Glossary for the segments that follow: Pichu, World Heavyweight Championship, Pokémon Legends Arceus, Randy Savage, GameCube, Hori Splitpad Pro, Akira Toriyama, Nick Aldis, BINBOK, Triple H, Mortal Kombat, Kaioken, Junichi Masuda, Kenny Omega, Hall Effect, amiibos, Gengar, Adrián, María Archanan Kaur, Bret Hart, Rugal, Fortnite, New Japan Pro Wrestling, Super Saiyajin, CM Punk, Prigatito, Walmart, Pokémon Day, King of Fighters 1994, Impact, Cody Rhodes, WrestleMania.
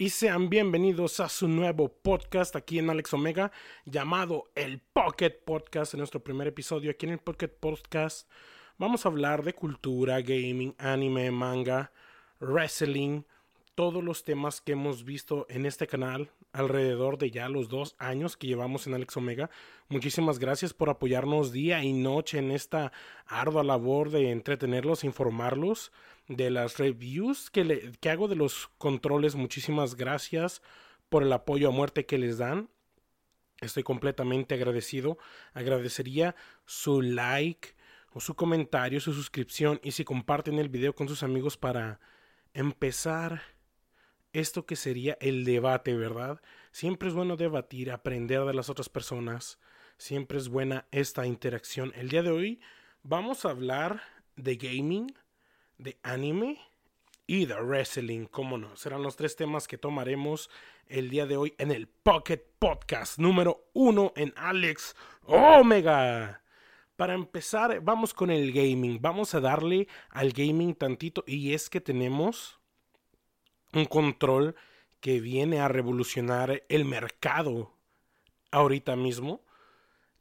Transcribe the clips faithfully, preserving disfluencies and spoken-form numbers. Y sean bienvenidos a su nuevo podcast aquí en Alex Omega, llamado el Pocket Podcast. En nuestro primer episodio aquí en el Pocket Podcast vamos a hablar de cultura, gaming, anime, manga, wrestling, todos los temas que hemos visto en este canal alrededor de ya los dos años que llevamos en Alex Omega. Muchísimas gracias por apoyarnos día y noche en esta ardua labor de entretenerlos, informarlos de las reviews que, le, que hago de los controles. Muchísimas gracias por el apoyo a muerte que les dan. Estoy completamente agradecido. Agradecería su like o su comentario, su suscripción, y si comparten el video con sus amigos para empezar esto que sería el debate, ¿verdad? Siempre es bueno debatir, aprender de las otras personas. Siempre es buena esta interacción. El día de hoy vamos a hablar de gaming, de anime y de wrestling, ¿cómo no? Serán los tres temas que tomaremos el día de hoy en el Pocket Podcast número uno en Alex Omega. Para empezar, vamos con el gaming. Vamos a darle al gaming tantito. Y es que tenemos un control que viene a revolucionar el mercado ahorita mismo.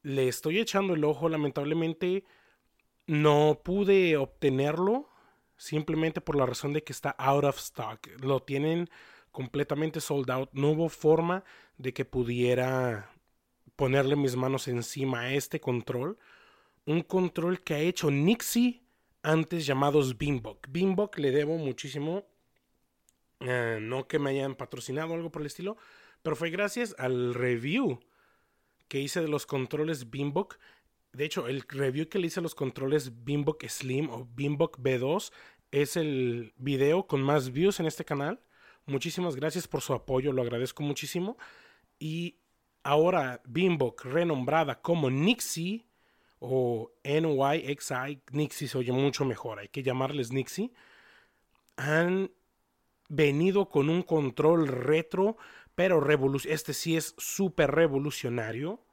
Le estoy echando el ojo. Lamentablemente no pude obtenerlo, simplemente por la razón de que está out of stock. Lo tienen completamente sold out. No hubo forma de que pudiera ponerle mis manos encima a este control. Un control que ha hecho NYXI, antes llamados BINBOK. BINBOK le debo muchísimo. Eh, no que me hayan patrocinado o algo por el estilo, pero fue gracias al review que hice de los controles BINBOK. De hecho, el review que le hice a los controles BINBOK Slim o BINBOK B dos es el video con más views en este canal. Muchísimas gracias por su apoyo, lo agradezco muchísimo. Y ahora BINBOK, renombrada como NYXI o N Y X I, NYXI se oye mucho mejor, hay que llamarles NYXI, han venido con un control retro, pero revolu- este sí es súper revolucionario,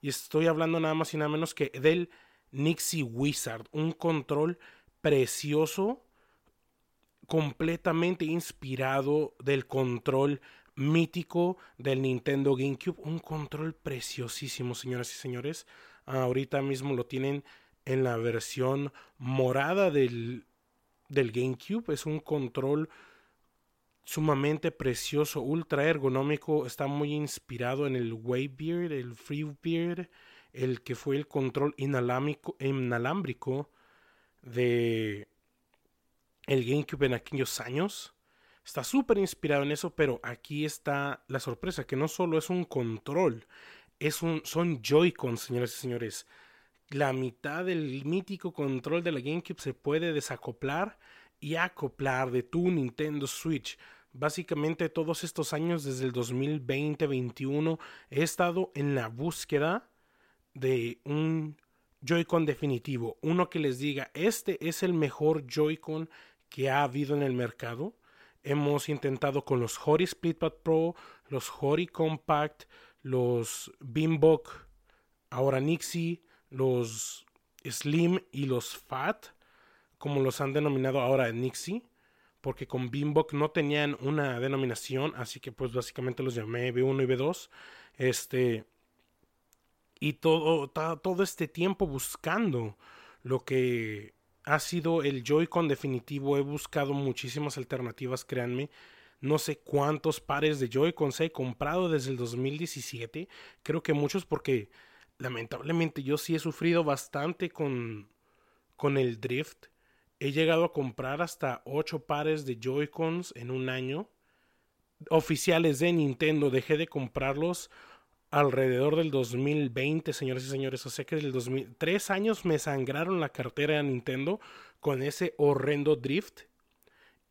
y estoy hablando nada más y nada menos que del NYXI Wizard, un control precioso, completamente inspirado del control mítico del Nintendo GameCube, un control preciosísimo, señoras y señores. Ahorita mismo lo tienen en la versión morada del, del GameCube. Es un control sumamente precioso, ultra ergonómico. Está muy inspirado en el Waybeard, el Freebeard, el que fue el control inalámbrico, inalámbrico de el GameCube en aquellos años. Está súper inspirado en eso, pero aquí está la sorpresa, que no solo es un control, Es un, son Joy-Con, señoras y señores. La mitad del mítico control de la GameCube se puede desacoplar y acoplar de tu Nintendo Switch. Básicamente todos estos años, desde el dos mil veinte, veintiuno, he estado en la búsqueda de un Joy-Con definitivo. Uno que les diga, este es el mejor Joy-Con que ha habido en el mercado. Hemos intentado con los Hori Splitpad Pro, los Hori Compact, los BINBOK, ahora NYXI, los Slim y los Fat, como los han denominado ahora NYXI, porque con BINBOK no tenían una denominación, así que pues básicamente los llamé B uno y B dos. Este, y todo, ta, todo este tiempo buscando lo que ha sido el Joy-Con definitivo, he buscado muchísimas alternativas, créanme. No sé cuántos pares de Joy-Cons he comprado desde el dos mil diecisiete. Creo que muchos, porque lamentablemente yo sí he sufrido bastante con, con el drift. He llegado a comprar hasta ocho pares de Joy-Cons en un año. Oficiales de Nintendo. Dejé de comprarlos alrededor del dos mil veinte, señoras y señores. O sea que desde el dos mil... Tres años me sangraron la cartera de Nintendo con ese horrendo drift.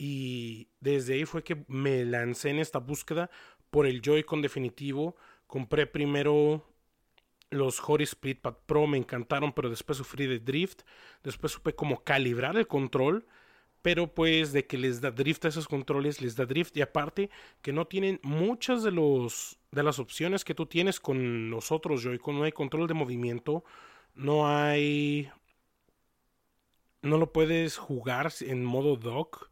Y desde ahí fue que me lancé en esta búsqueda por el Joy-Con definitivo. Compré primero los Hori Splitpad Pro, me encantaron, pero después sufrí de drift. Después supe cómo calibrar el control, pero pues de que les da drift a esos controles, les da drift. Y aparte que no tienen muchas de, los, de las opciones que tú tienes con los otros Joy-Con. No hay control de movimiento, no hay... no lo puedes jugar en modo dock.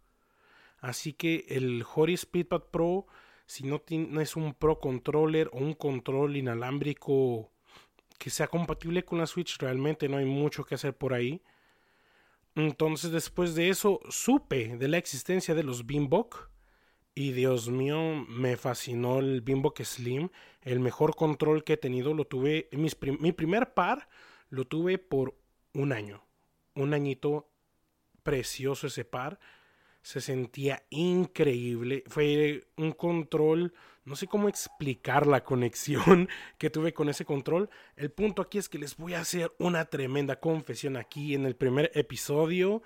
Así que el Hori Splitpad Pro si no tienes un Pro Controller o un control inalámbrico que sea compatible con la Switch, realmente no hay mucho que hacer por ahí. Entonces, después de eso, supe de la existencia de los BINBOK. Y Dios mío, me fascinó el BINBOK Slim. El mejor control que he tenido lo tuve... Mis prim- mi primer par lo tuve por un año. Un añito precioso ese par. Se sentía increíble. Fue un control... No sé cómo explicar la conexión que tuve con ese control. El punto aquí es que les voy a hacer una tremenda confesión aquí en el primer episodio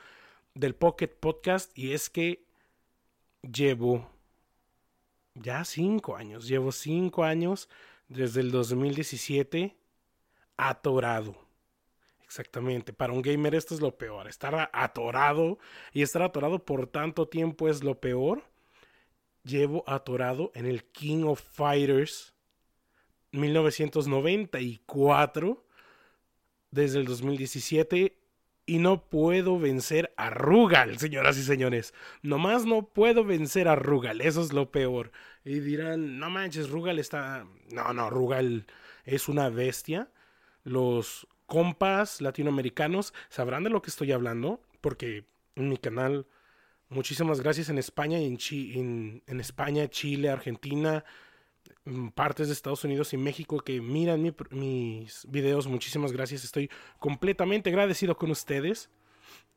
del Pocket Podcast. Y es que llevo... Ya cinco años, llevo cinco años desde el dos mil diecisiete atorado. Exactamente, para un gamer esto es lo peor, estar atorado y estar atorado por tanto tiempo es lo peor. Llevo atorado en el King of Fighters mil novecientos noventa y cuatro desde el dos mil diecisiete y no puedo vencer a Rugal, señoras y señores. Nomás no puedo vencer a Rugal, eso es lo peor. Y dirán, no manches, Rugal está... No, no, Rugal es una bestia. Los compas latinoamericanos sabrán de lo que estoy hablando, porque en mi canal, muchísimas gracias en España, y en, Chi- en, en España, Chile, Argentina, en partes de Estados Unidos y México que miran mi, mis videos, muchísimas gracias, estoy completamente agradecido con ustedes.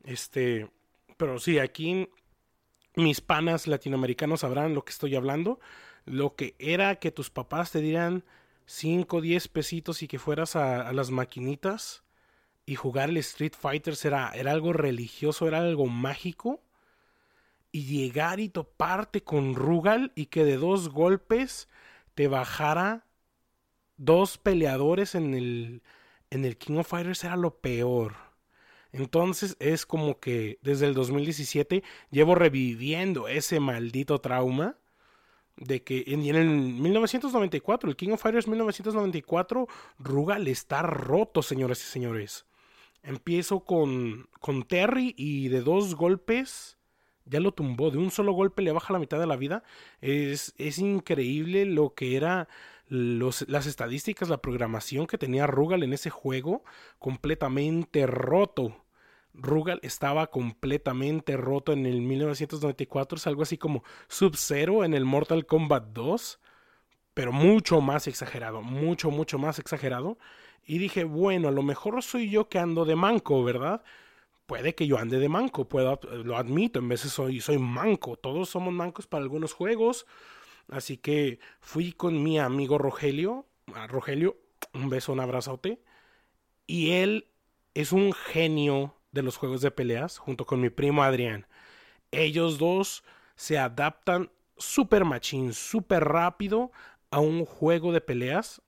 Este, pero sí, aquí mis panas latinoamericanos sabrán lo que estoy hablando, lo que era que tus papás te dieran cinco o diez pesitos y que fueras a, a las maquinitas y jugar el Street Fighter era, era algo religioso, era algo mágico. Y llegar y toparte con Rugal y que de dos golpes te bajara dos peleadores en el, en el King of Fighters era lo peor. Entonces es como que desde el dos mil diecisiete llevo reviviendo ese maldito trauma de que en, en el mil novecientos noventa y cuatro, el King of Fighters mil novecientos noventa y cuatro, Rugal está roto, señoras y señores. Empiezo con, con Terry y de dos golpes... Ya lo tumbó, de un solo golpe le baja la mitad de la vida. Es, es increíble lo que eran las estadísticas, la programación que tenía Rugal en ese juego. Completamente roto. Rugal estaba completamente roto en el mil novecientos noventa y cuatro. Es algo así como Sub-Zero en el Mortal Kombat dos. Pero mucho más exagerado, mucho, mucho más exagerado. Y dije, bueno, a lo mejor soy yo que ando de manco, ¿verdad? Puede que yo ande de manco, puedo, lo admito, en veces soy, soy manco, todos somos mancos para algunos juegos. Así que fui con mi amigo Rogelio, a Rogelio, un beso, un abrazote. Y él es un genio de los juegos de peleas, junto con mi primo Adrián. Ellos dos se adaptan súper machín, súper rápido a un juego de peleas.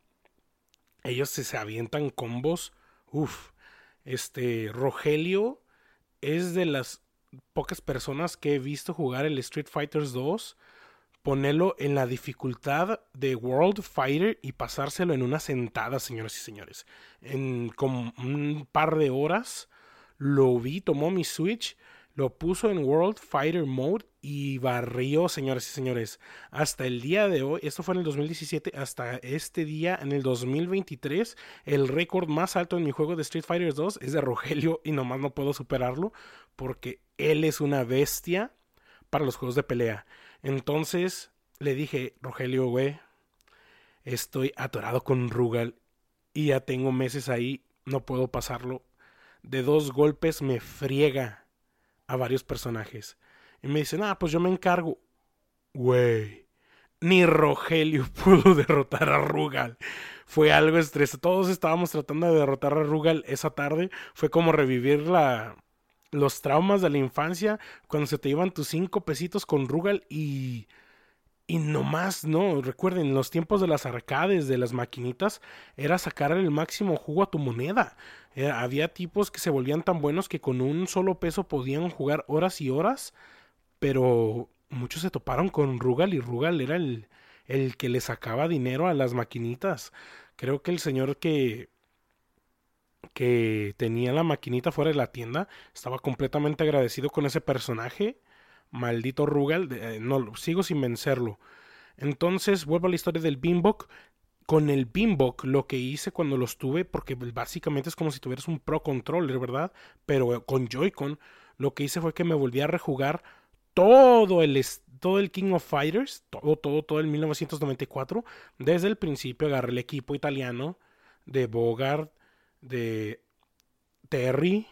Ellos se, se avientan combos, uff. Este, Rogelio... Es de las pocas personas que he visto jugar el Street Fighter dos, ponerlo en la dificultad de World Fighter y pasárselo en una sentada, señoras y señores. En como un par de horas lo vi, tomó mi Switch, lo puso en World Fighter Mode y barrió, señoras y señores. Hasta el día de hoy, esto fue en el dos mil diecisiete, hasta este día, en el dos mil veintitrés, el récord más alto en mi juego de Street Fighter dos es de Rogelio y nomás no puedo superarlo porque él es una bestia para los juegos de pelea. Entonces le dije, Rogelio, güey, estoy atorado con Rugal y ya tengo meses ahí, no puedo pasarlo. De dos golpes me friega a varios personajes. Y me dicen, ah, pues yo me encargo. Güey, ni Rogelio pudo derrotar a Rugal. Fue algo estresante. Todos estábamos tratando de derrotar a Rugal esa tarde. Fue como revivir la, los traumas de la infancia cuando se te iban tus cinco pesitos con Rugal y... Y nomás no, recuerden, los tiempos de las arcades, de las maquinitas, era sacar el máximo jugo a tu moneda. Eh, había tipos que se volvían tan buenos que con un solo peso podían jugar horas y horas, pero muchos se toparon con Rugal y Rugal era el, el que le sacaba dinero a las maquinitas. Creo que el señor que, que tenía la maquinita fuera de la tienda estaba completamente agradecido con ese personaje. Maldito Rugal, eh, no, sigo sin vencerlo. Entonces vuelvo a la historia del BINBOK. Con el BINBOK lo que hice cuando los tuve, porque básicamente es como si tuvieras un Pro Controller, ¿verdad? Pero con Joy-Con, lo que hice fue que me volví a rejugar todo el, todo el King of Fighters, todo, todo, todo el mil novecientos noventa y cuatro. Desde el principio agarré el equipo italiano de Bogart, de Terry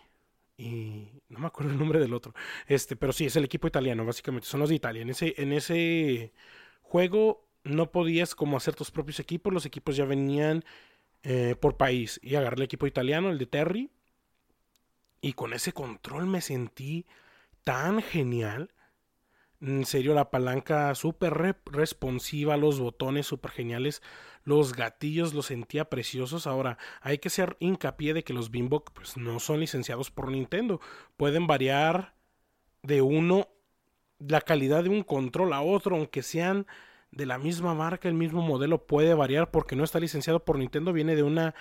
y no me acuerdo el nombre del otro. Este, pero sí, es el equipo italiano, básicamente. Son los de Italia. En ese, en ese juego no podías como hacer tus propios equipos. Los equipos ya venían eh, por país. Y agarré el equipo italiano, el de Terry. Y con ese control me sentí tan genial. En serio, la palanca súper rep- responsiva, los botones súper geniales, los gatillos los sentía preciosos. Ahora, hay que hacer hincapié de que los BINBOK pues, no son licenciados por Nintendo. Pueden variar de uno, la calidad de un control a otro, aunque sean de la misma marca, el mismo modelo puede variar porque no está licenciado por Nintendo, viene de una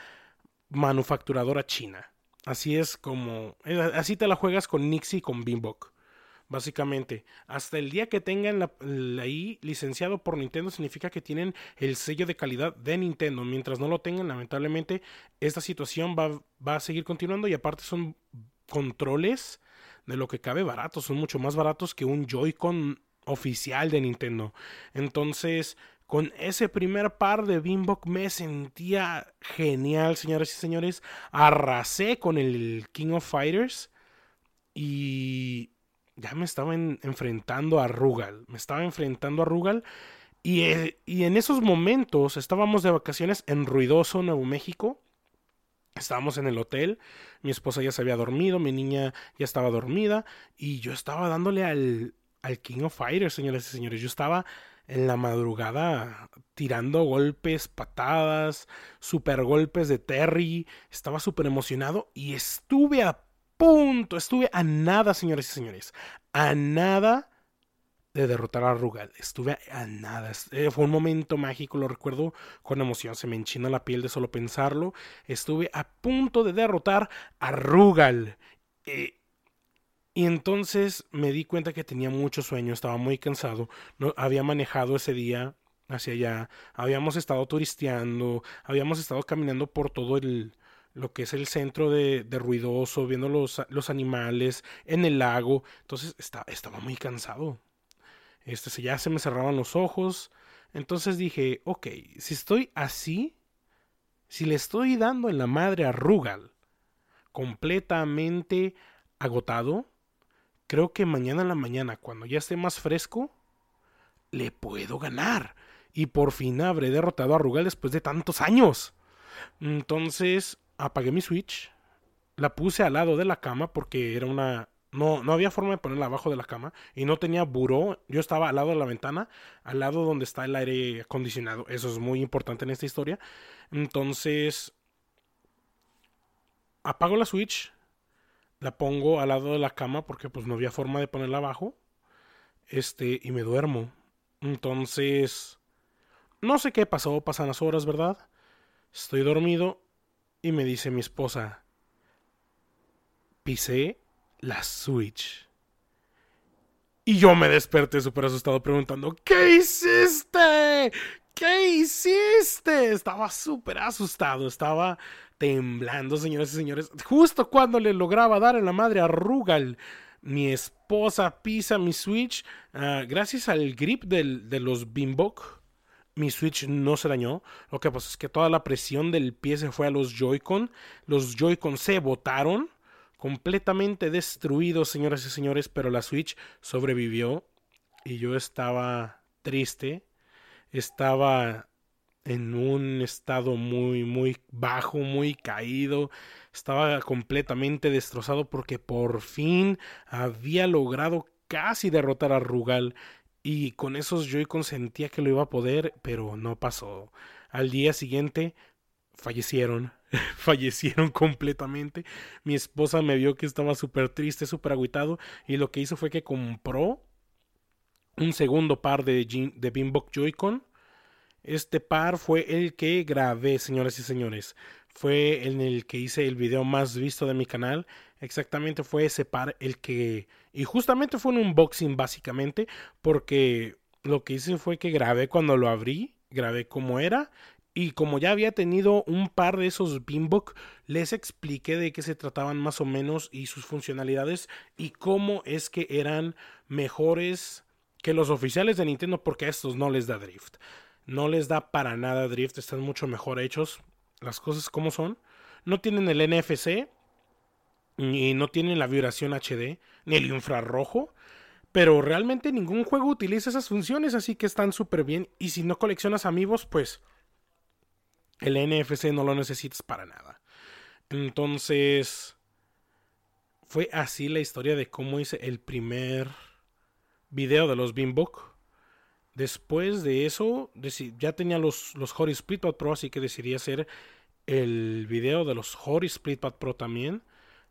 manufacturadora china. Así es como, así te la juegas con NYXI y con BINBOK. Básicamente, hasta el día que tengan la, la I licenciado por Nintendo significa que tienen el sello de calidad de Nintendo. Mientras no lo tengan, lamentablemente, esta situación va, va a seguir continuando. Y aparte son controles de lo que cabe baratos. Son mucho más baratos que un Joy-Con oficial de Nintendo. Entonces, con ese primer par de BINBOK me sentía genial, señoras y señores. Arrasé con el King of Fighters y ya me estaba en, enfrentando a Rugal. Me estaba enfrentando a Rugal. Y, eh, y en esos momentos estábamos de vacaciones en ruidoso Nuevo México. Estábamos en el hotel. Mi esposa ya se había dormido. Mi niña ya estaba dormida. Y yo estaba dándole al, al King of Fighters, señoras y señores. Yo estaba en la madrugada tirando golpes, patadas, super golpes de Terry. Estaba súper emocionado. Y estuve a punto, estuve a nada, señores y señores, a nada de derrotar a Rugal, estuve a nada, fue un momento mágico, lo recuerdo con emoción, se me enchina la piel de solo pensarlo, estuve a punto de derrotar a Rugal, eh, y entonces me di cuenta que tenía mucho sueño, estaba muy cansado, no, había manejado ese día hacia allá, habíamos estado turisteando, habíamos estado caminando por todo el... lo que es el centro de, de ruidoso, viendo los, los animales en el lago. Entonces está, estaba muy cansado. Este, ya se me cerraban los ojos. Entonces dije, ok, si estoy así, si le estoy dando en la madre a Rugal, completamente agotado, creo que mañana en la mañana, cuando ya esté más fresco, le puedo ganar. Y por fin habré derrotado a Rugal después de tantos años. Entonces apagué mi Switch, la puse al lado de la cama porque era una... No, no había forma de ponerla abajo de la cama y no tenía buró. Yo estaba al lado de la ventana, al lado donde está el aire acondicionado. Eso es muy importante en esta historia. Entonces, apago la Switch, la pongo al lado de la cama porque pues no había forma de ponerla abajo. Este, y me duermo. Entonces, no sé qué pasó, pasan las horas, ¿verdad? Estoy dormido. Y me dice mi esposa, pisé la Switch. Y yo me desperté súper asustado preguntando, ¿qué hiciste? ¿Qué hiciste? Estaba súper asustado, estaba temblando, señoras y señores. Justo cuando le lograba dar en la madre a Rugal, mi esposa pisa mi Switch. Uh, gracias al grip del, de los BINBOK, mi Switch no se dañó. Lo que pasó es que toda la presión del pie se fue a los Joy-Con. Los Joy-Con se botaron. Completamente destruidos, señoras y señores. Pero la Switch sobrevivió. Y yo estaba triste. Estaba en un estado muy, muy bajo, muy caído. Estaba completamente destrozado porque por fin había logrado casi derrotar a Rugal. Y con esos Joy-Con sentía que lo iba a poder, pero no pasó. Al día siguiente fallecieron, fallecieron completamente. Mi esposa me vio que estaba súper triste, súper agüitado. Y lo que hizo fue que compró un segundo par de, G- de BINBOK Joy-Con. Este par fue el que grabé, señoras y señores. Fue en el que hice el video más visto de mi canal. Exactamente fue ese par el que... Y justamente fue un unboxing básicamente porque lo que hice fue que grabé cuando lo abrí, grabé cómo era, y como ya había tenido un par de esos BINBOK, les expliqué de qué se trataban más o menos y sus funcionalidades y cómo es que eran mejores que los oficiales de Nintendo, porque a estos no les da drift. No les da para nada drift, están mucho mejor hechos, las cosas como son. No tienen el N F C, ni no tienen la vibración H D, ni el infrarrojo, pero realmente ningún juego utiliza esas funciones, así que están súper bien. Y si no coleccionas amiibos, pues el N F C no lo necesitas para nada. Entonces, fue así la historia de cómo hice el primer video de los BINBOK. Después de eso, ya tenía los, los Hori Splitpad Pro, así que decidí hacer el video de los Hori Splitpad Pro también,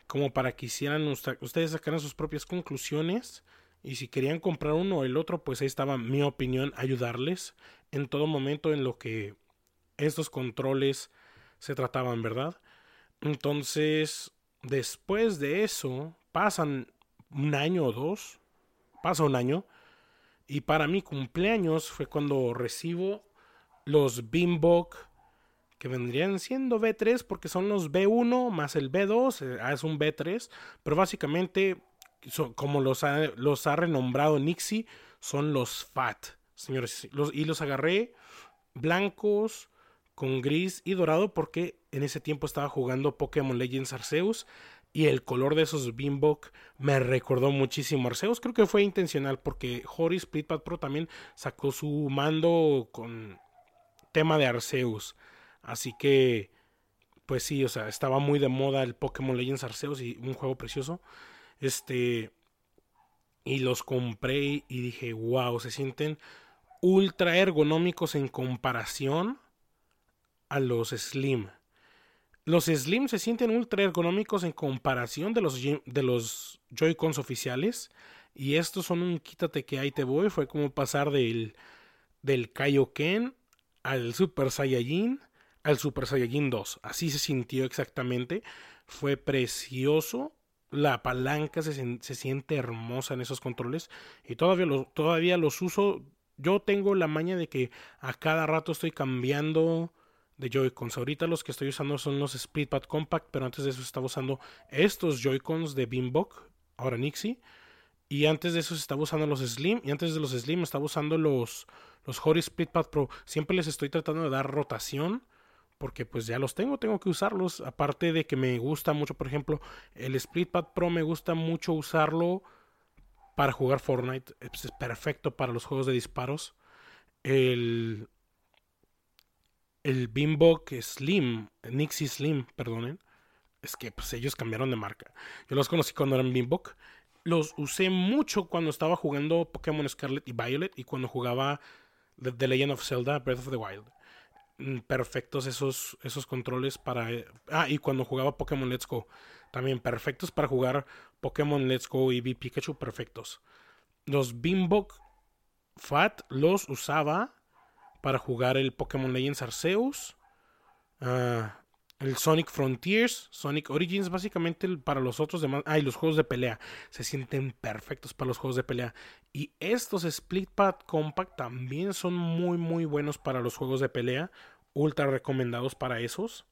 como para que hicieran ustedes sacaran sus propias conclusiones, y si querían comprar uno o el otro, pues ahí estaba mi opinión, ayudarles en todo momento en lo que estos controles se trataban, ¿verdad? Entonces, después de eso, pasan un año o dos, pasa un año, y para mi cumpleaños fue cuando recibo los BINBOK, que vendrían siendo B tres, porque son los B uno más el B dos, es un B tres, pero básicamente, son, como los ha, los ha renombrado NYXI, son los FAT, señores. Los, y los agarré blancos con gris y dorado, porque en ese tiempo estaba jugando Pokémon Legends Arceus, y el color de esos BINBOK me recordó muchísimo a Arceus. Creo que fue intencional, porque Hori Splitpad Pro también sacó su mando con tema de Arceus. Así que, pues sí, o sea, estaba muy de moda el Pokémon Legends Arceus, y un juego precioso. Este, y los compré y dije, wow, se sienten ultra ergonómicos en comparación a los Slim. Los Slim se sienten ultra ergonómicos en comparación de los, de los Joy-Cons oficiales. Y estos son un quítate que ahí te voy. Fue como pasar del, del Kaioken al Super Saiyajin, al Super Saiyajin dos. Así se sintió exactamente. Fue precioso. La palanca se, se siente hermosa en esos controles. Y todavía, lo, todavía los uso. Yo tengo la maña de que a cada rato estoy cambiando de Joy-Cons. Ahorita los que estoy usando son los Splitpad Compact, pero antes de eso estaba usando estos Joy-Cons de BINBOK, ahora NYXI, y antes de eso estaba usando los Slim, y antes de los Slim estaba usando los, los Hori Splitpad Pro. Siempre les estoy tratando de dar rotación, porque pues ya los tengo, tengo que usarlos, aparte de que me gusta mucho, por ejemplo, el Splitpad Pro me gusta mucho usarlo para jugar Fortnite, es perfecto para los juegos de disparos. el... El BINBOK Slim, NYXI Slim, perdonen. Es que pues ellos cambiaron de marca. Yo los conocí cuando eran BINBOK. Los usé mucho cuando estaba jugando Pokémon Scarlet y Violet. Y cuando jugaba The Legend of Zelda, Breath of the Wild. Perfectos esos, esos controles para... Ah, y cuando jugaba Pokémon Let's Go. También perfectos para jugar Pokémon Let's Go y Pikachu, perfectos. Los BINBOK FAT los usaba para jugar el Pokémon Legends Arceus, uh, el Sonic Frontiers, Sonic Origins, básicamente para los otros demás. Ah, y los juegos de pelea. Se sienten perfectos para los juegos de pelea. Y estos Splitpad Compact también son muy, muy buenos para los juegos de pelea. Ultra recomendados para esos.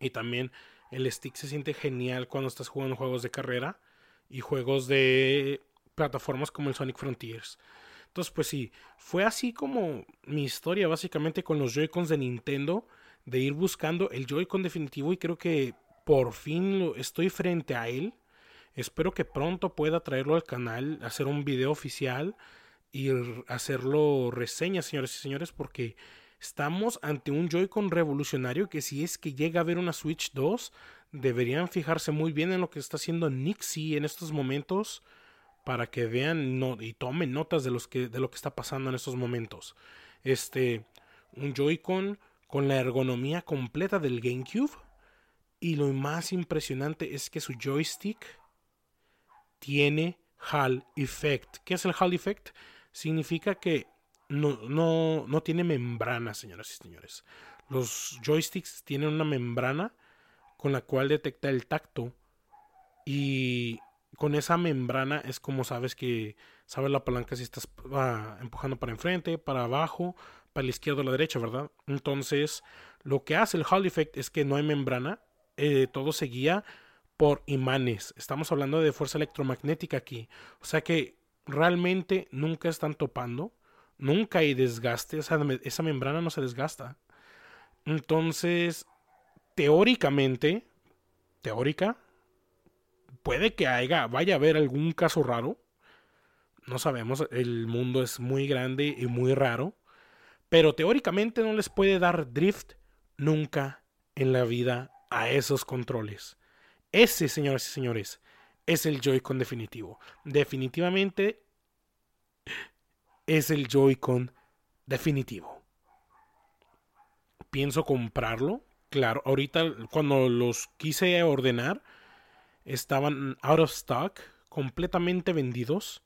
Y también el stick se siente genial cuando estás jugando juegos de carrera y juegos de plataformas como el Sonic Frontiers. Entonces, pues sí, fue así como mi historia básicamente con los Joy-Cons de Nintendo, de ir buscando el Joy-Con definitivo, y creo que por fin lo, estoy frente a él. Espero que pronto pueda traerlo al canal, hacer un video oficial y hacerlo reseña, señores y señores, porque estamos ante un Joy-Con revolucionario que, si es que llega a haber una Switch dos, deberían fijarse muy bien en lo que está haciendo NYXI en estos momentos, para que vean no, y tomen notas de, los que, de lo que está pasando en estos momentos. Este, un Joy-Con con la ergonomía completa del GameCube. Y lo más impresionante es que su joystick tiene Hall Effect. ¿Qué es el Hall Effect? Significa que no, no, no tiene membrana, señoras y señores. Los joysticks tienen una membrana con la cual detecta el tacto. Y con esa membrana es como sabes que Sabes la palanca si estás ah, empujando para enfrente, para abajo, para la izquierda o la derecha, ¿verdad? Entonces, lo que hace el Hall Effect es que no hay membrana. Eh, todo se guía por imanes. Estamos hablando de fuerza electromagnética aquí. O sea que realmente nunca están topando. Nunca hay desgaste. O sea, esa membrana no se desgasta. Entonces, teóricamente, teórica, puede que haya, vaya a haber algún caso raro. No sabemos, el mundo es muy grande y muy raro. Pero teóricamente no les puede dar drift nunca en la vida a esos controles. Ese, señoras y señores, es el Joy-Con definitivo. Definitivamente es el Joy-Con definitivo. Pienso comprarlo. Claro, ahorita cuando los quise ordenar, estaban out of stock, completamente vendidos.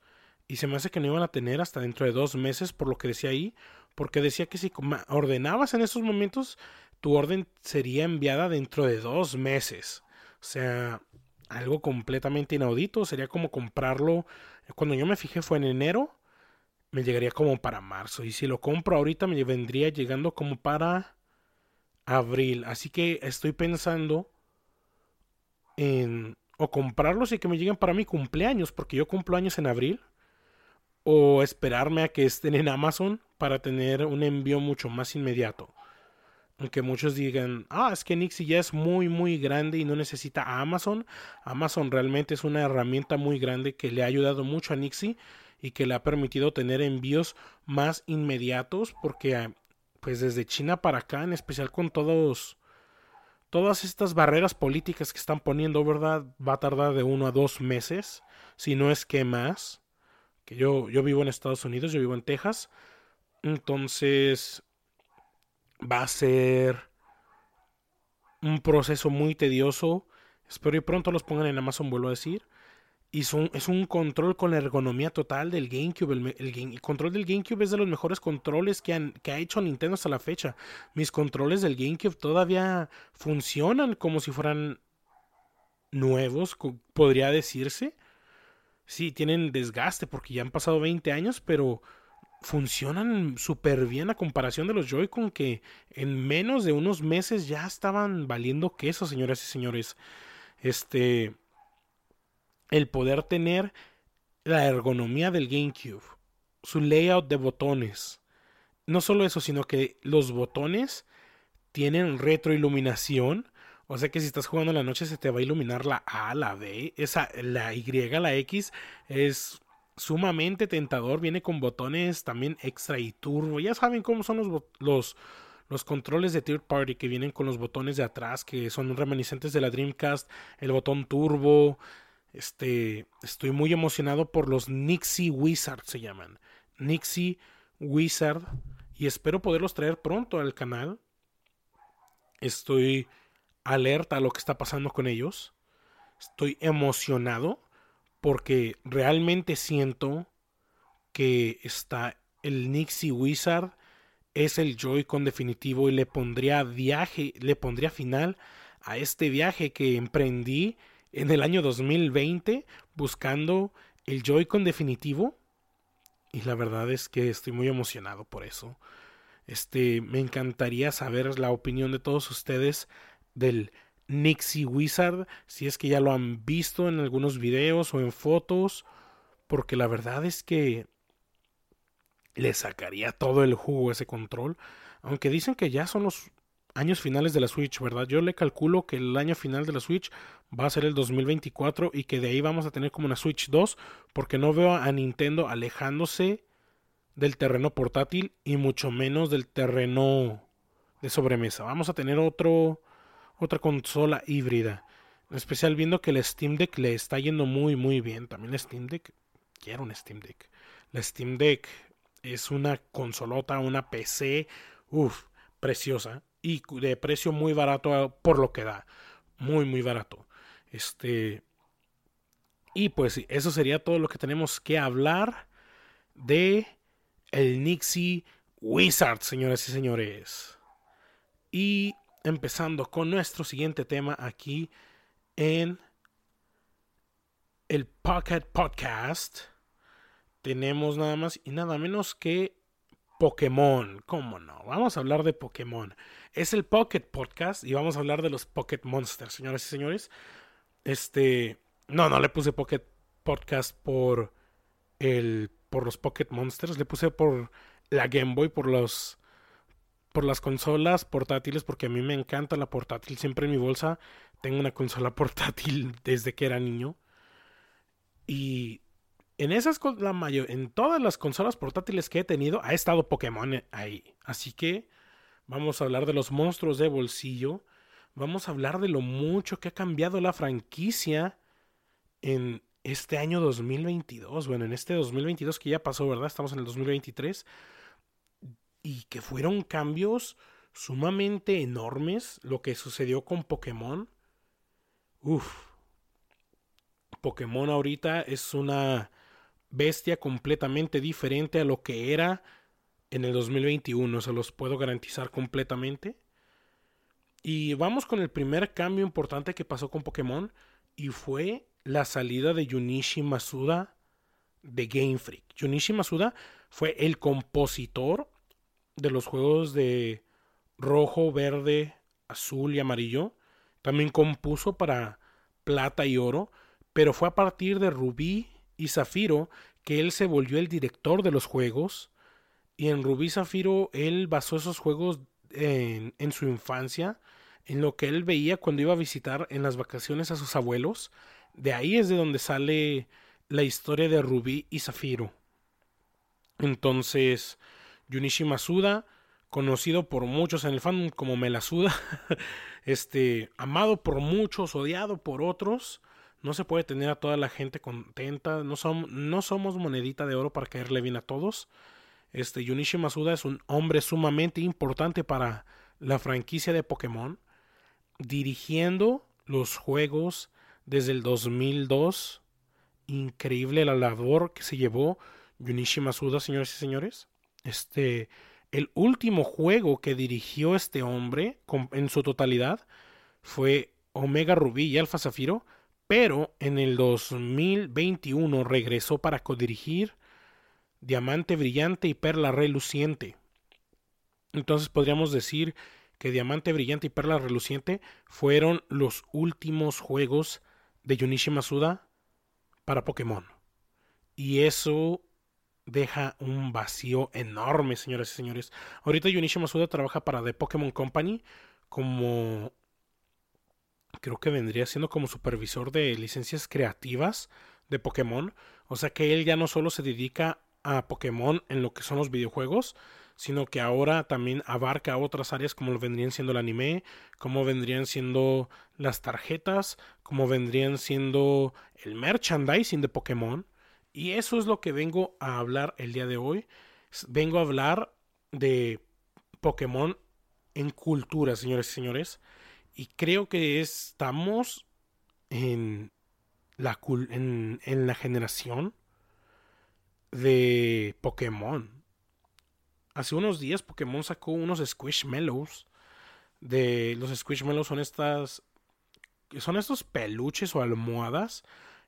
Y se me hace que no iban a tener hasta dentro de dos meses, por lo que decía ahí. Porque decía que si ordenabas en esos momentos, tu orden sería enviada dentro de dos meses. O sea, algo completamente inaudito. Sería como comprarlo. Cuando yo me fijé fue en enero. Me llegaría como para marzo. Y si lo compro ahorita me vendría llegando como para abril. Así que estoy pensando en o comprarlos y que me lleguen para mi cumpleaños, porque yo cumplo años en abril. O esperarme a que estén en Amazon para tener un envío mucho más inmediato. Aunque muchos digan, ah, es que NYXI ya es muy muy grande y no necesita a Amazon. Amazon realmente es una herramienta muy grande que le ha ayudado mucho a NYXI y que le ha permitido tener envíos más inmediatos, porque pues desde China para acá, en especial con todos todas estas barreras políticas que están poniendo, ¿verdad? Va a tardar de uno a dos meses, si no es que más. Que yo, yo vivo en Estados Unidos, yo vivo en Texas. Entonces va a ser un proceso muy tedioso. Espero y pronto los pongan en Amazon, vuelvo a decir. Y son, es un control con la ergonomía total del GameCube. El, el, game, el control del GameCube es de los mejores controles que, han, que ha hecho Nintendo hasta la fecha. Mis controles del GameCube todavía funcionan como si fueran nuevos, podría decirse. Sí, tienen desgaste porque ya han pasado veinte años, pero funcionan súper bien a comparación de los Joy-Con, que en menos de unos meses ya estaban valiendo queso, señoras y señores. Este, el poder tener la ergonomía del GameCube, su layout de botones. No solo eso, sino que los botones tienen retroiluminación. O sea que si estás jugando en la noche se te va a iluminar la A, la B, esa, la Y, la X. Es sumamente tentador. Viene con botones también extra y turbo. Ya saben cómo son los, los, los controles de third party que vienen con los botones de atrás, que son reminiscentes de la Dreamcast. El botón turbo. Este, estoy muy emocionado por los NYXI Wizard, se llaman. NYXI Wizard. Y espero poderlos traer pronto al canal. Estoy alerta a lo que está pasando con ellos. Estoy emocionado porque realmente siento que está el NYXI Wizard es el Joy-Con definitivo y le pondría viaje, le pondría final a este viaje que emprendí en el año dos mil veinte buscando el Joy-Con definitivo, y la verdad es que estoy muy emocionado por eso. Este, me encantaría saber la opinión de todos ustedes del NYXI Wizard, si es que ya lo han visto en algunos videos o en fotos, porque la verdad es que le sacaría todo el jugo a ese control, aunque dicen que ya son los años finales de la Switch, ¿verdad? Yo le calculo que el año final de la Switch va a ser el dos mil veinticuatro y que de ahí vamos a tener como una Switch dos, porque no veo a Nintendo alejándose del terreno portátil y mucho menos del terreno de sobremesa. Vamos a tener otro otra consola híbrida. En especial viendo que el Steam Deck le está yendo muy muy bien. También el Steam Deck. Quiero un Steam Deck. La Steam Deck es una consolota, una P C. Uff, preciosa. Y de precio muy barato por lo que da. Muy muy barato. Este. Y pues eso sería todo lo que tenemos que hablar de el NYXI Wizard, señoras y señores. Y empezando con nuestro siguiente tema aquí en el Pocket Podcast. tenemos nada más y nada menos que Pokémon. ¿Cómo no? Vamos a hablar de Pokémon. Es el Pocket Podcast y vamos a hablar de los Pocket Monsters, señoras y señores. Este... No, no le puse Pocket Podcast por el... por los Pocket Monsters. Le puse por la Game Boy, por los... por las consolas portátiles, porque a mí me encanta la portátil. Siempre en mi bolsa tengo una consola portátil desde que era niño. Y... En esas, la mayor, en todas las consolas portátiles que he tenido, ha estado Pokémon ahí. Así que vamos a hablar de los monstruos de bolsillo. Vamos a hablar de lo mucho que ha cambiado la franquicia en este año dos mil veintidós. Bueno, en este dos mil veintidós que ya pasó, ¿verdad? Estamos en el dos mil veintitrés. Y que fueron cambios sumamente enormes. Lo que sucedió con Pokémon. Uf. Pokémon ahorita es una... bestia completamente diferente a lo que era en el dos mil veintiuno, se los puedo garantizar completamente. Y vamos con el primer cambio importante que pasó con Pokémon, y fue la salida de Junichi Masuda de Game Freak. Junichi Masuda fue el compositor de los juegos de rojo, verde, azul y amarillo. También compuso para plata y oro, pero fue a partir de Rubí y Zafiro que él se volvió el director de los juegos. Y en Rubí Zafiro él basó esos juegos en, en su infancia, en lo que él veía cuando iba a visitar en las vacaciones a sus abuelos. De ahí es de donde sale la historia de Rubí y Zafiro. Entonces Junichi Masuda, conocido por muchos en el fandom como Melasuda, este, amado por muchos, odiado por otros. No se puede tener a toda la gente contenta. No, som- no somos monedita de oro para caerle bien a todos. Este, Junichi Masuda es un hombre sumamente importante para la franquicia de Pokémon, dirigiendo los juegos desde el dos mil dos. Increíble la labor que se llevó Junichi Masuda, señores y señores. Este, el último juego que dirigió este hombre con- en su totalidad fue Omega Rubí y Alfa Zafiro. Pero en el dos mil veintiuno regresó para codirigir Diamante Brillante y Perla Reluciente. Entonces podríamos decir que Diamante Brillante y Perla Reluciente fueron los últimos juegos de Junichi Masuda para Pokémon. Y eso deja un vacío enorme, señoras y señores. Ahorita Junichi Masuda trabaja para The Pokémon Company como... creo que vendría siendo como supervisor de licencias creativas de Pokémon. O sea que él ya no solo se dedica a Pokémon en lo que son los videojuegos, sino que ahora también abarca otras áreas como lo vendrían siendo el anime, como vendrían siendo las tarjetas, como vendrían siendo el merchandising de Pokémon. Y eso es lo que vengo a hablar el día de hoy. Vengo a hablar de Pokémon en cultura, señores y señores. Y creo que estamos en la, en, en la generación de Pokémon. Hace unos días Pokémon sacó unos Squishmallows. De, los Squishmallows son estas. Son estos peluches o almohadas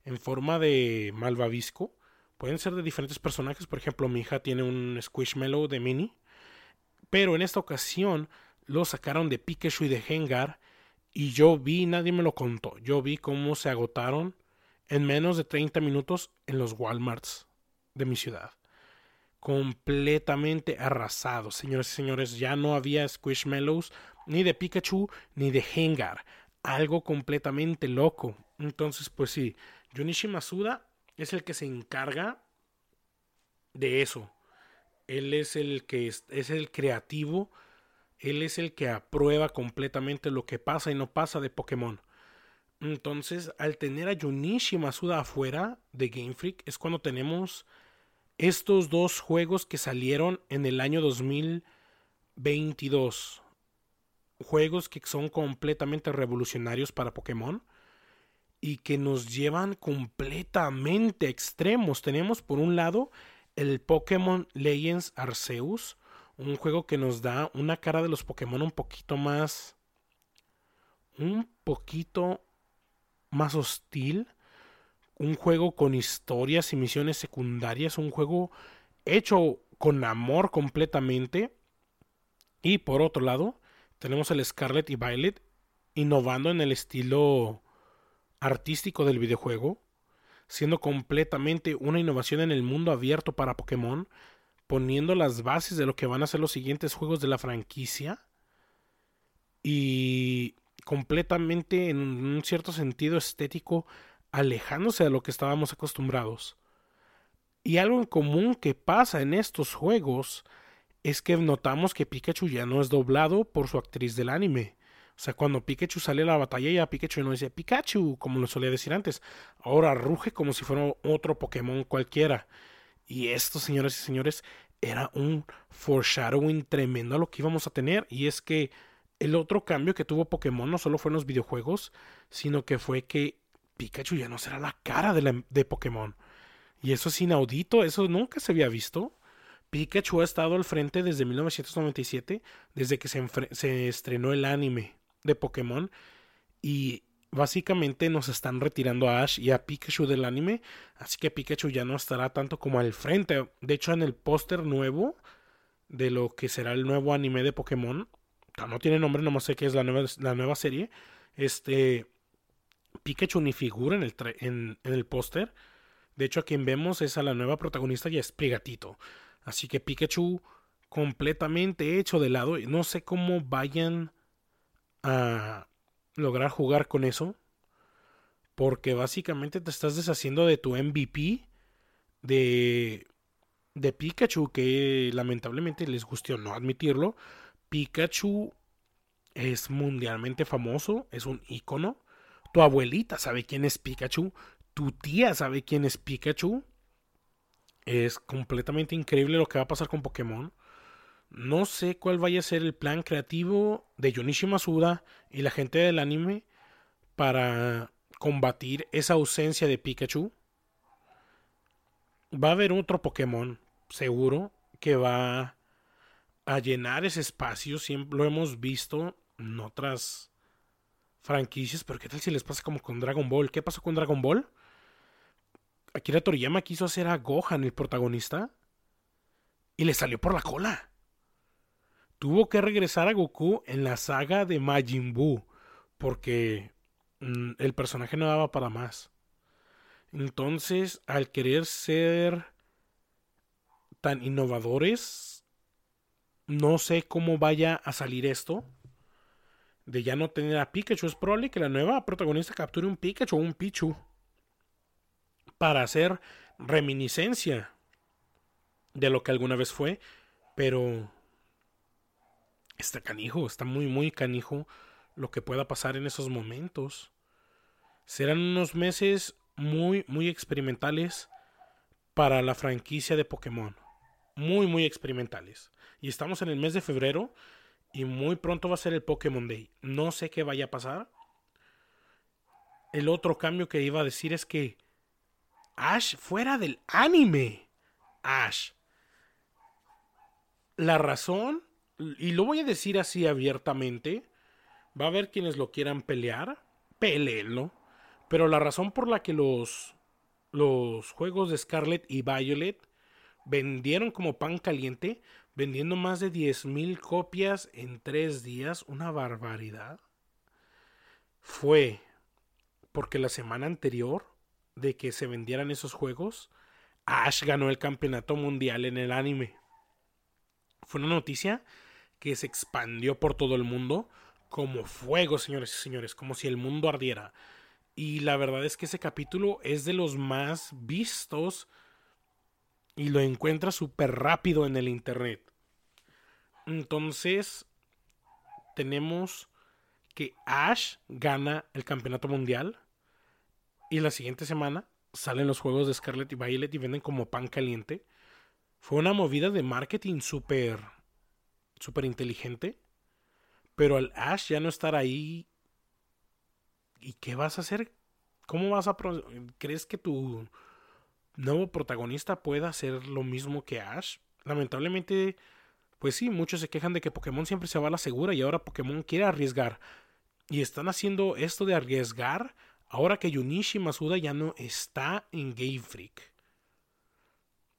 en forma de malvavisco. Pueden ser de diferentes personajes. Por ejemplo, mi hija tiene un Squishmallow de Mini. Pero en esta ocasión lo sacaron de Pikachu y de Gengar. Y yo vi, nadie me lo contó, yo vi cómo se agotaron en menos de treinta minutos en los Walmarts de mi ciudad. Completamente arrasados, señores y señores. Ya no había Squishmallows ni de Pikachu ni de Gengar. Algo completamente loco. Entonces, pues sí, Junichi Masuda es el que se encarga de eso. Él es el que es, es el creativo. Él es el que aprueba completamente lo que pasa y no pasa de Pokémon. Entonces, al tener a Junichi Masuda afuera de Game Freak, es cuando tenemos estos dos juegos que salieron en el año dos mil veintidós. Juegos que son completamente revolucionarios para Pokémon y que nos llevan completamente a extremos. Tenemos por un lado el Pokémon Legends Arceus, un juego que nos da una cara de los Pokémon un poquito más... Un poquito más hostil. un juego con historias y misiones secundarias, un juego hecho con amor completamente. Y por otro lado, tenemos el Scarlet y Violet innovando en el estilo artístico del videojuego, siendo completamente una innovación en el mundo abierto para Pokémon, poniendo las bases de lo que van a ser los siguientes juegos de la franquicia, y completamente en un cierto sentido estético alejándose de lo que estábamos acostumbrados. Y algo en común que pasa en estos juegos es que notamos que Pikachu ya no es doblado por su actriz del anime. O sea, cuando Pikachu sale a la batalla, ya Pikachu no dice Pikachu, como lo solía decir antes. Ahora ruge como si fuera otro Pokémon cualquiera. Y esto, señoras y señores, era un foreshadowing tremendo a lo que íbamos a tener. Y es que el otro cambio que tuvo Pokémon no solo fue en los videojuegos, sino que fue que Pikachu ya no será la cara de, la, de Pokémon. Y eso es inaudito, eso nunca se había visto. Pikachu ha estado al frente desde mil novecientos noventa y siete, desde que se, enfre- se estrenó el anime de Pokémon, y básicamente nos están retirando a Ash y a Pikachu del anime, así que Pikachu ya no estará tanto como al frente. De hecho, en el póster nuevo de lo que será el nuevo anime de Pokémon, no tiene nombre, nomás sé que es la nueva, la nueva serie, este Pikachu ni figura en el, tra- en, en el póster. De hecho, a quien vemos es a la nueva protagonista y es Prigatito, así que Pikachu completamente hecho de lado. No sé cómo vayan a lograr jugar con eso, porque básicamente te estás deshaciendo de tu M V P de, de Pikachu, que lamentablemente les gustó no admitirlo. Pikachu es mundialmente famoso, es un ícono. Tu abuelita sabe quién es Pikachu, tu tía sabe quién es Pikachu. Es completamente increíble lo que va a pasar con Pokémon. No sé cuál vaya a ser el plan creativo de Junichi Masuda y la gente del anime para combatir esa ausencia de Pikachu. Va a haber otro Pokémon, seguro, que va a llenar ese espacio. Siempre lo hemos visto en otras franquicias, pero ¿qué tal si les pasa como con Dragon Ball? ¿Qué pasó con Dragon Ball? Akira Toriyama quiso hacer a Gohan el protagonista y le salió por la cola. Tuvo que regresar a Goku en la saga de Majin Buu porque mm, el personaje no daba para más. Entonces, al querer ser tan innovadores, no sé cómo vaya a salir esto de ya no tener a Pikachu. Es probable que la nueva protagonista capture un Pikachu o un Pichu para hacer reminiscencia de lo que alguna vez fue, pero está canijo, está muy muy canijo lo que pueda pasar en esos momentos. Serán unos meses muy muy experimentales para la franquicia de Pokémon, muy muy experimentales, y estamos en el mes de febrero y muy pronto va a ser el Pokémon Day. No sé qué vaya a pasar. El otro cambio que iba a decir es que Ash fuera del anime. Ash. La razón, y lo voy a decir así abiertamente, va a haber quienes lo quieran pelear, peleenlo, pero la razón por la que los, los juegos de Scarlet y Violet vendieron como pan caliente, vendiendo más de diez mil copias en tres días, una barbaridad, fue porque la semana anterior de que se vendieran esos juegos, Ash ganó el campeonato mundial en el anime. Fue una noticia que se expandió por todo el mundo como fuego, señores y señores, como si el mundo ardiera. Y la verdad es que ese capítulo es de los más vistos y lo encuentras súper rápido en el internet. Entonces, tenemos que Ash gana el campeonato mundial. Y la siguiente semana salen los juegos de Scarlet y Violet y venden como pan caliente. Fue una movida de marketing súper, súper inteligente. Pero al Ash ya no estar ahí, ¿y qué vas a hacer? ¿Cómo vas a... Pro- ¿Crees que tu nuevo protagonista pueda hacer lo mismo que Ash? Lamentablemente, pues sí, muchos se quejan de que Pokémon siempre se va a la segura y ahora Pokémon quiere arriesgar. Y están haciendo esto de arriesgar Ahora que Junichi Masuda ya no está en Game Freak,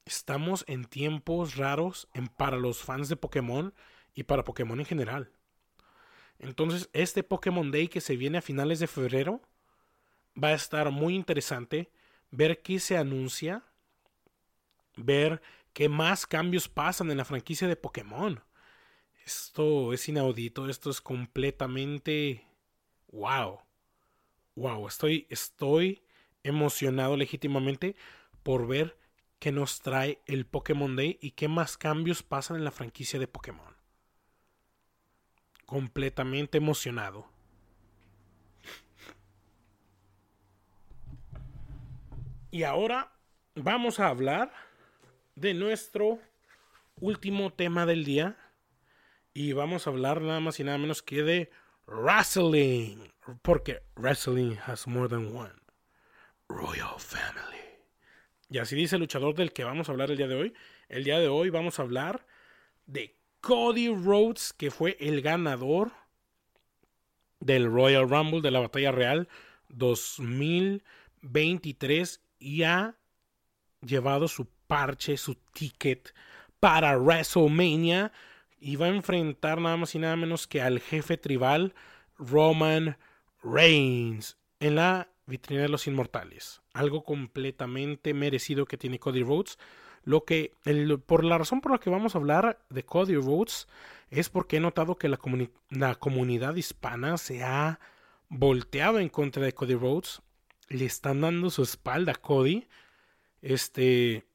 estamos en tiempos raros en, para los fans de Pokémon y para Pokémon en general. Entonces, este Pokémon Day que se viene a finales de febrero va a estar muy interesante ver qué se anuncia, ver qué más cambios pasan en la franquicia de Pokémon. Esto es inaudito, esto es completamente wow. Wow, estoy, estoy emocionado legítimamente por ver qué nos trae el Pokémon Day y qué más cambios pasan en la franquicia de Pokémon. Completamente emocionado. Y ahora vamos a hablar de nuestro último tema del día. Y vamos a hablar nada más y nada menos que de wrestling. Porque wrestling has more than one royal family. Y así dice el luchador del que vamos a hablar el día de hoy. El día de hoy vamos a hablar de Cody Rhodes, que fue el ganador del Royal Rumble, de la Batalla Real dos mil veintitrés, y ha llevado su parche, su ticket para WrestleMania, y va a enfrentar nada más y nada menos que al jefe tribal Roman Reigns en la vitrina de los inmortales. Algo completamente merecido que tiene Cody Rhodes. Lo que el, por la razón por la que vamos a hablar de Cody Rhodes es porque he notado que la, comuni- la comunidad hispana se ha volteado en contra de Cody Rhodes. Le están dando su espalda a Cody. Este,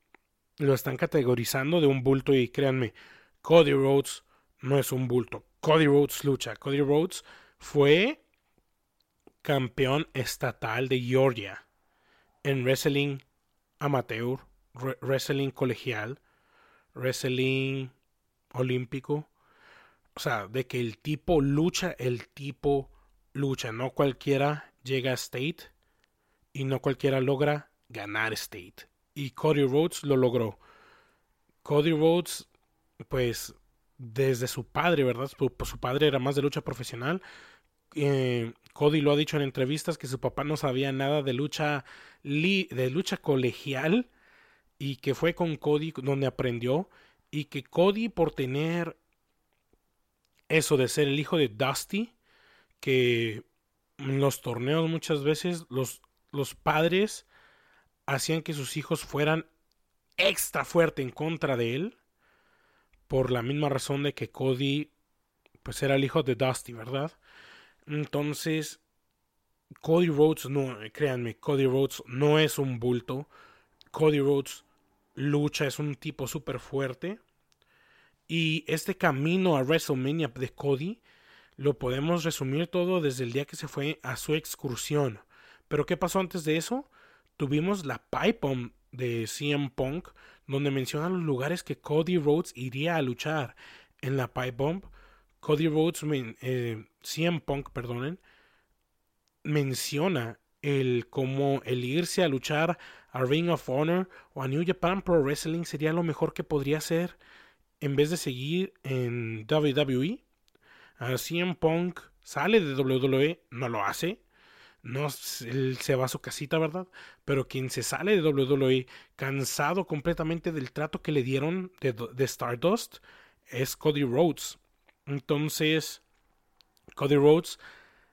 lo están categorizando de un bulto y créanme, Cody Rhodes no es un bulto. Cody Rhodes lucha. Cody Rhodes fue campeón estatal de Georgia en wrestling amateur, re- wrestling colegial, wrestling olímpico. O sea, de que el tipo lucha, el tipo lucha. No cualquiera llega a state y no cualquiera logra ganar state. Y Cody Rhodes lo logró. Cody Rhodes, pues, desde su padre, ¿verdad? Su, su padre era más de lucha profesional. Eh, Cody lo ha dicho en entrevistas que su papá no sabía nada de lucha, li, de lucha colegial, y que fue con Cody donde aprendió, y que Cody, por tener eso de ser el hijo de Dusty, que en los torneos muchas veces los, los padres hacían que sus hijos fueran extra fuerte en contra de él, por la misma razón de que Cody pues era el hijo de Dusty, ¿verdad? Entonces, Cody Rhodes, no, créanme, Cody Rhodes no es un bulto. Cody Rhodes lucha, es un tipo súper fuerte. Y este camino a WrestleMania de Cody lo podemos resumir todo desde el día que se fue a su excursión. Pero ¿qué pasó antes de eso? Tuvimos la pipe bomb de C M Punk, donde menciona los lugares que Cody Rhodes iría a luchar. En la pipe bomb, Cody Rhodes, eh, C M Punk, perdonen, menciona el como el irse a luchar a Ring of Honor o a New Japan Pro Wrestling sería lo mejor que podría hacer en vez de seguir en doble u doble u E. Uh, C M Punk sale de doble u doble u E, no lo hace. No, él se va a su casita, ¿verdad? Pero quien se sale de doble u doble u E cansado completamente del trato que le dieron de, de Stardust es Cody Rhodes. Entonces, Cody Rhodes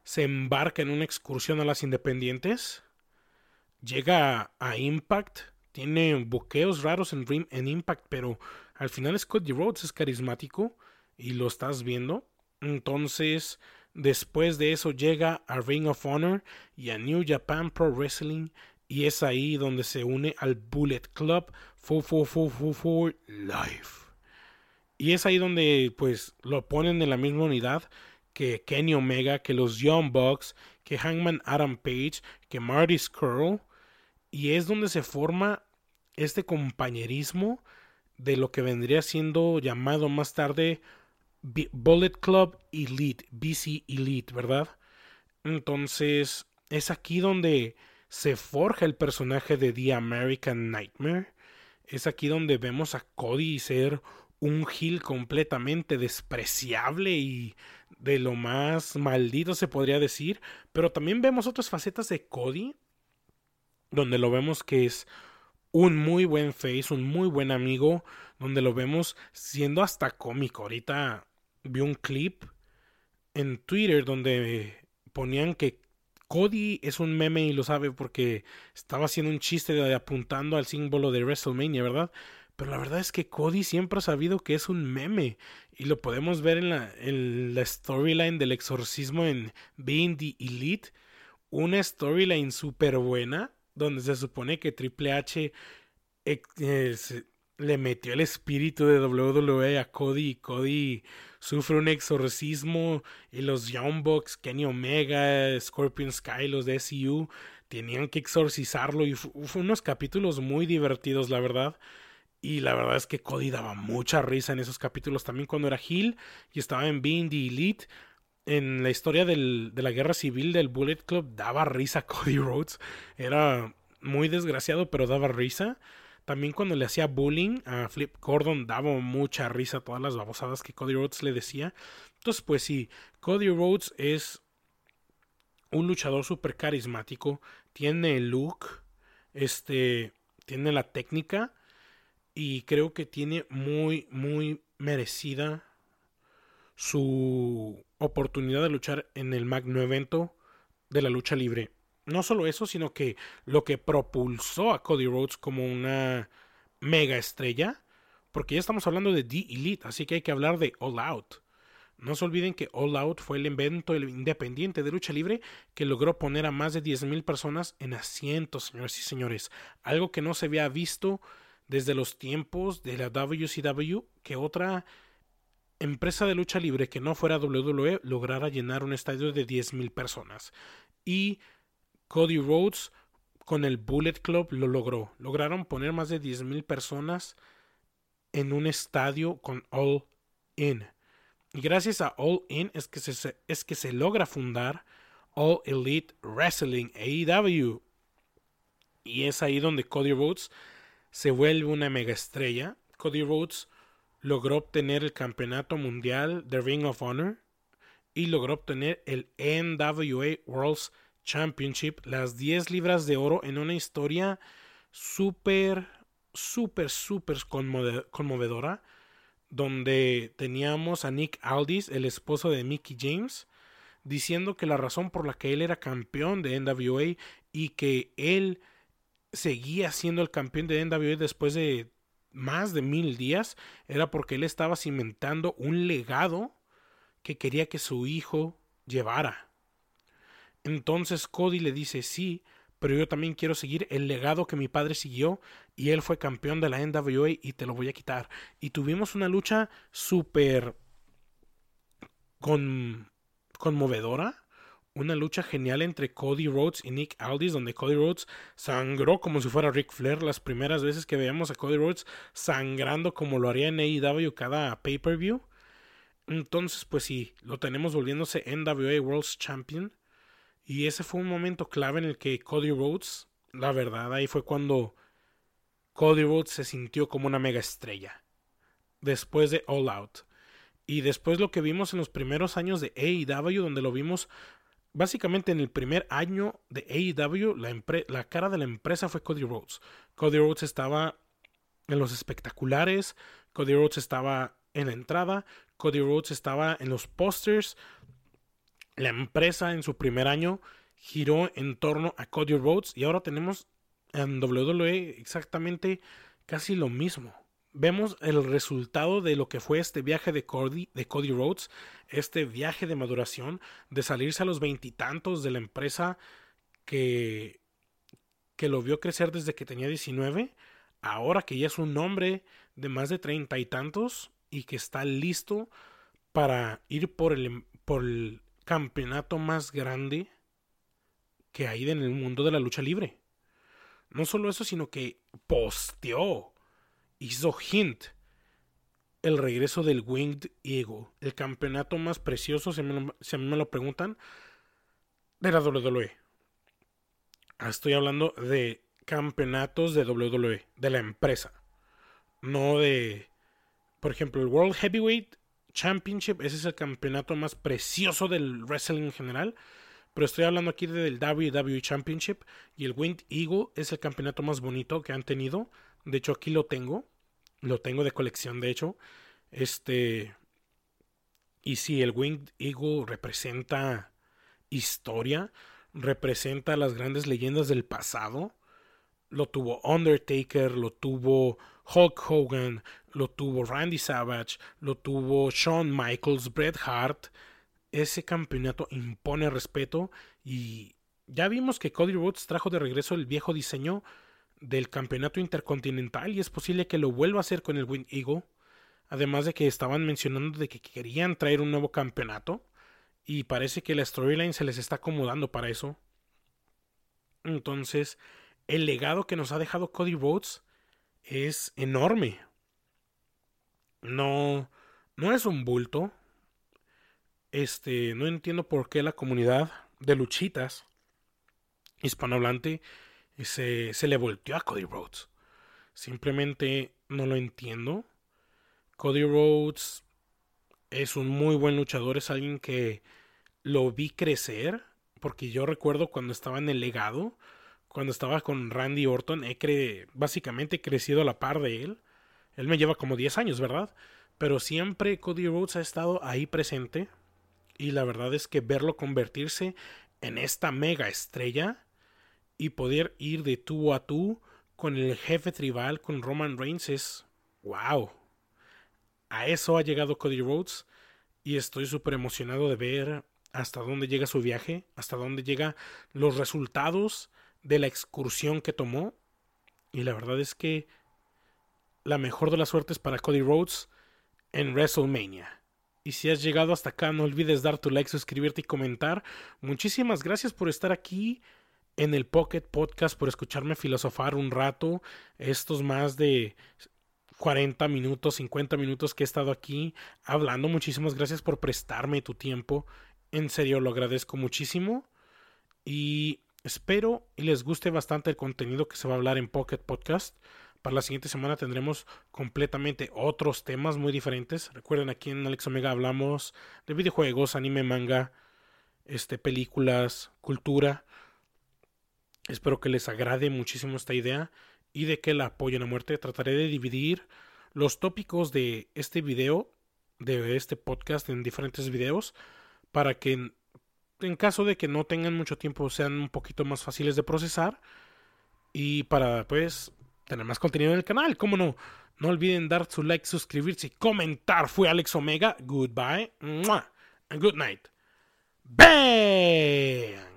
se embarca en una excursión a las independientes. Llega a, a Impact. Tiene buqueos raros en, Rim, en Impact, pero al final es Cody Rhodes, es carismático y lo estás viendo. Entonces, después de eso llega a Ring of Honor y a New Japan Pro Wrestling, y es ahí donde se une al Bullet Club for, for, for, for, for Life. Y es ahí donde pues lo ponen en la misma unidad que Kenny Omega, que los Young Bucks, que Hangman Adam Page, que Marty Scurll, y es donde se forma este compañerismo de lo que vendría siendo llamado más tarde B- Bullet Club Elite, B C Elite, ¿verdad? Entonces es aquí donde se forja el personaje de The American Nightmare. Es aquí donde vemos a Cody ser un heel completamente despreciable y de lo más maldito, se podría decir. Pero también vemos otras facetas de Cody, donde lo vemos que es un muy buen face, un muy buen amigo, donde lo vemos siendo hasta cómico. Ahorita vi un clip en Twitter donde ponían que Cody es un meme y lo sabe porque estaba haciendo un chiste de, de apuntando al símbolo de WrestleMania, ¿verdad? Pero la verdad es que Cody siempre ha sabido que es un meme. Y lo podemos ver en la, en la storyline del exorcismo en Being the Elite. Una storyline súper buena, donde se supone que Triple H eh, eh, se, le metió el espíritu de doble u doble u E a Cody. Y Cody sufre un exorcismo. Y los Young Bucks, Kenny Omega, Scorpion Sky, los de S C U, tenían que exorcizarlo. Y fue, fue unos capítulos muy divertidos, la verdad. Y la verdad es que Cody daba mucha risa en esos capítulos. También cuando era heel y estaba en Being the Elite. En la historia del, de la guerra civil del Bullet Club, daba risa Cody Rhodes. Era muy desgraciado, pero daba risa. También cuando le hacía bullying a Flip Gordon, daba mucha risa todas las babosadas que Cody Rhodes le decía. Entonces, pues sí, Cody Rhodes es un luchador súper carismático. Tiene el look, este, tiene la técnica y creo que tiene muy, muy merecida su oportunidad de luchar en el magno evento de la lucha libre. No solo eso, sino que lo que propulsó a Cody Rhodes como una mega estrella, porque ya estamos hablando de The Elite, así que hay que hablar de All Out. No se olviden que All Out fue el evento independiente de lucha libre que logró poner a más de diez mil personas en asientos, señores y señores. Algo que no se había visto desde los tiempos de la W C W, que otra empresa de lucha libre que no fuera doble u doble u E lograra llenar un estadio de diez mil personas. Y Cody Rhodes con el Bullet Club lo logró. Lograron poner más de diez mil personas en un estadio con All In. Y gracias a All In es que se, es que se logra fundar All Elite Wrestling, A E W. Y es ahí donde Cody Rhodes se vuelve una mega estrella. Cody Rhodes logró obtener el campeonato mundial de Ring of Honor y logró obtener el N W A World's Championship, las diez libras de oro, en una historia súper, súper, súper conmovedora, donde teníamos a Nick Aldis, el esposo de Mickie James, diciendo que la razón por la que él era campeón de N W A y que él seguía siendo el campeón de N W A después de más de mil días era porque él estaba cimentando un legado que quería que su hijo llevara. Entonces Cody le dice: sí, pero yo también quiero seguir el legado que mi padre siguió, y él fue campeón de la N W A y te lo voy a quitar. Y tuvimos una lucha súper con... conmovedora, una lucha genial entre Cody Rhodes y Nick Aldis, donde Cody Rhodes sangró como si fuera Ric Flair. Las primeras veces que veíamos a Cody Rhodes sangrando como lo haría en A E W cada pay-per-view. Entonces, pues sí, lo tenemos volviéndose N W A World's Champion. Y ese fue un momento clave en el que Cody Rhodes, la verdad, ahí fue cuando Cody Rhodes se sintió como una mega estrella. Después de All Out. Y después lo que vimos en los primeros años de A E W, donde lo vimos... Básicamente en el primer año de A E W, la, empre- la cara de la empresa fue Cody Rhodes. Cody Rhodes estaba en los espectaculares, Cody Rhodes estaba en la entrada, Cody Rhodes estaba en los pósters. La empresa en su primer año giró en torno a Cody Rhodes y ahora tenemos en doble u doble u E exactamente casi lo mismo. Vemos el resultado de lo que fue este viaje de Cody, de Cody Rhodes, este viaje de maduración, de salirse a los veintitantos de la empresa que, que lo vio crecer desde que tenía diecinueve, ahora que ya es un hombre de más de treinta y tantos y que está listo para ir por el, por el campeonato más grande que hay en el mundo de la lucha libre. No solo eso, sino que posteó, hizo hint el regreso del Winged Eagle, el campeonato más precioso, si, me lo, si a mí me lo preguntan, de la doble u doble u E. Estoy hablando de campeonatos de doble u doble u E, de la empresa. No de, por ejemplo, el World Heavyweight Championship, ese es el campeonato más precioso del wrestling en general, pero estoy hablando aquí del W W E Championship, y el Winged Eagle es el campeonato más bonito que han tenido. De hecho, aquí lo tengo, lo tengo de colección, de hecho. Este, y sí, el Winged Eagle representa historia, representa las grandes leyendas del pasado. Lo tuvo Undertaker, lo tuvo Hulk Hogan, lo tuvo Randy Savage, lo tuvo Shawn Michaels, Bret Hart. Ese campeonato impone respeto, y ya vimos que Cody Rhodes trajo de regreso el viejo diseño del campeonato intercontinental, y es posible que lo vuelva a hacer con el Winged Eagle. Además de que estaban mencionando de que querían traer un nuevo campeonato, y parece que la storyline se les está acomodando para eso. Entonces, el legado que nos ha dejado Cody Rhodes es enorme. No, no es un bulto. Este, no entiendo por qué la comunidad de luchitas hispanohablante se, se le volteó a Cody Rhodes. Simplemente no lo entiendo. Cody Rhodes es un muy buen luchador, es alguien que lo vi crecer, porque yo recuerdo cuando estaba en el legado, cuando estaba con Randy Orton, he cre- básicamente he crecido a la par de él. Él me lleva como diez años, ¿verdad? Pero siempre Cody Rhodes ha estado ahí presente, y la verdad es que verlo convertirse en esta mega estrella y poder ir de tú a tú con el jefe tribal, con Roman Reigns, es wow. A eso ha llegado Cody Rhodes, y estoy súper emocionado de ver hasta dónde llega su viaje, hasta dónde llegan los resultados de la excursión que tomó. Y la verdad es que la mejor de las suertes para Cody Rhodes en WrestleMania. Y si has llegado hasta acá, no olvides dar tu like, suscribirte y comentar. Muchísimas gracias por estar aquí en el Pocket Podcast, por escucharme filosofar un rato. Estos más de cuarenta minutos, cincuenta minutos que he estado aquí hablando. Muchísimas gracias por prestarme tu tiempo. En serio, lo agradezco muchísimo. Y espero y les guste bastante el contenido que se va a hablar en Pocket Podcast. Para la siguiente semana tendremos completamente otros temas muy diferentes. Recuerden, aquí en Alex Omega hablamos de videojuegos, anime, manga, este, películas, cultura. Espero que les agrade muchísimo esta idea y de que la apoyen a muerte. Trataré de dividir los tópicos de este video, de este podcast, en diferentes videos, para que en, en caso de que no tengan mucho tiempo sean un poquito más fáciles de procesar, y para pues tener más contenido en el canal. Cómo no, no olviden dar su like, suscribirse y comentar. Fue Alex Omega. Goodbye. ¡Mua! And good night. ¡Bang!